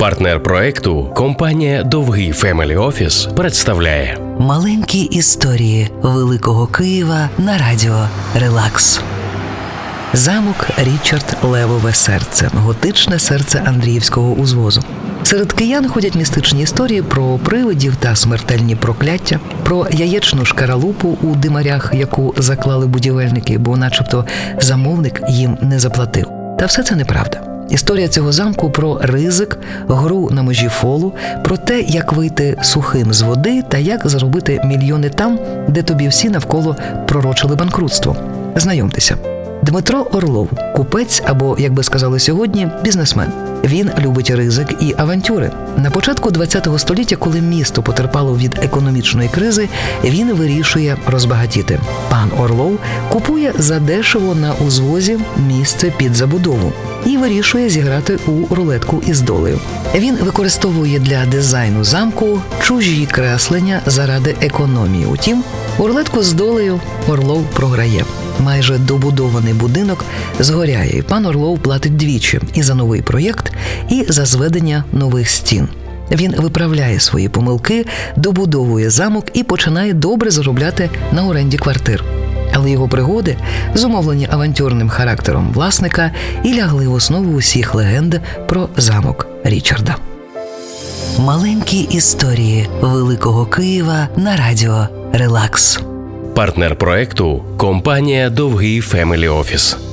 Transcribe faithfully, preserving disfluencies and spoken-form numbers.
Партнер проекту компанія «Довгий Family Office» представляє «Маленькі історії Великого Києва» на радіо «Релакс». Замок Річард Левове Серце, готичне серце Андріївського узвозу. Серед киян ходять містичні історії про привидів та смертельні прокляття, про яєчну шкаралупу у димарях, яку заклали будівельники, бо начебто замовник їм не заплатив. Та все це неправда. Історія цього замку про ризик, гру на межі фолу, про те, як вийти сухим з води та як заробити мільйони там, де тобі всі навколо пророчили банкрутство. Знайомтеся. Дмитро Орлов – купець або, як би сказали сьогодні, бізнесмен. Він любить ризик і авантюри. На початку ХХ століття, коли місто потерпало від економічної кризи, він вирішує розбагатіти. Пан Орлов купує задешево на узвозі місце під забудову і вирішує зіграти у рулетку із долею. Він використовує для дизайну замку чужі креслення заради економії. Утім, у рулетку з долею Орлов програє. Майже добудований будинок згоряє, і пан Орлов платить двічі – і за новий проєкт, і за зведення нових стін. Він виправляє свої помилки, добудовує замок і починає добре заробляти на оренді квартир. Але його пригоди, зумовлені авантюрним характером власника, і лягли в основу усіх легенд про замок Річарда. Маленькі історії Великого Києва на радіо «Релакс». Партнер проекту – компанія «Довгий Family Office».